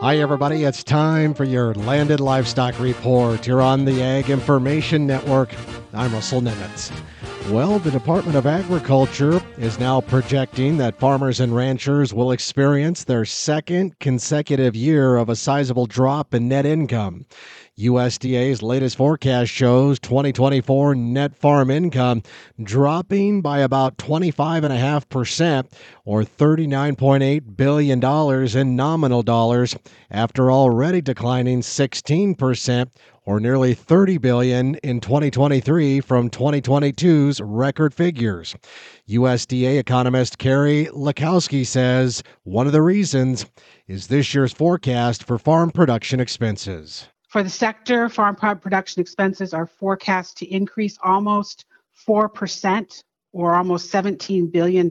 Hi, everybody. It's time for your Landed Livestock Report. You're on the Ag Information Network. I'm Russell Nemitz. Well, the Department of Agriculture is now projecting that farmers and ranchers will experience their second consecutive year of a sizable drop in net income. USDA's latest forecast shows 2024 net farm income dropping by about 25.5% or $39.8 billion in nominal dollars after already declining 16% or nearly $30 billion in 2023 from 2022's record figures. USDA economist Carrie Lakowski says one of the reasons is this year's forecast for farm production expenses. For the sector, farm production expenses are forecast to increase almost 4% or almost $17 billion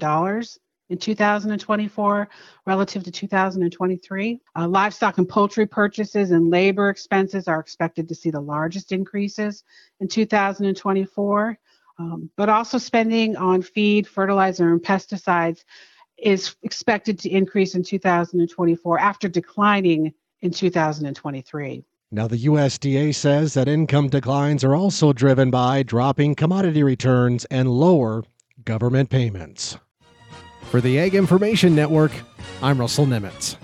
in 2024 relative to 2023. Livestock and poultry purchases and labor expenses are expected to see the largest increases in 2024. But also spending on feed, fertilizer, and pesticides is expected to increase in 2024 after declining in 2023. Now, the USDA says that income declines are also driven by dropping commodity returns and lower government payments. For the Ag Information Network, I'm Russell Nemitz.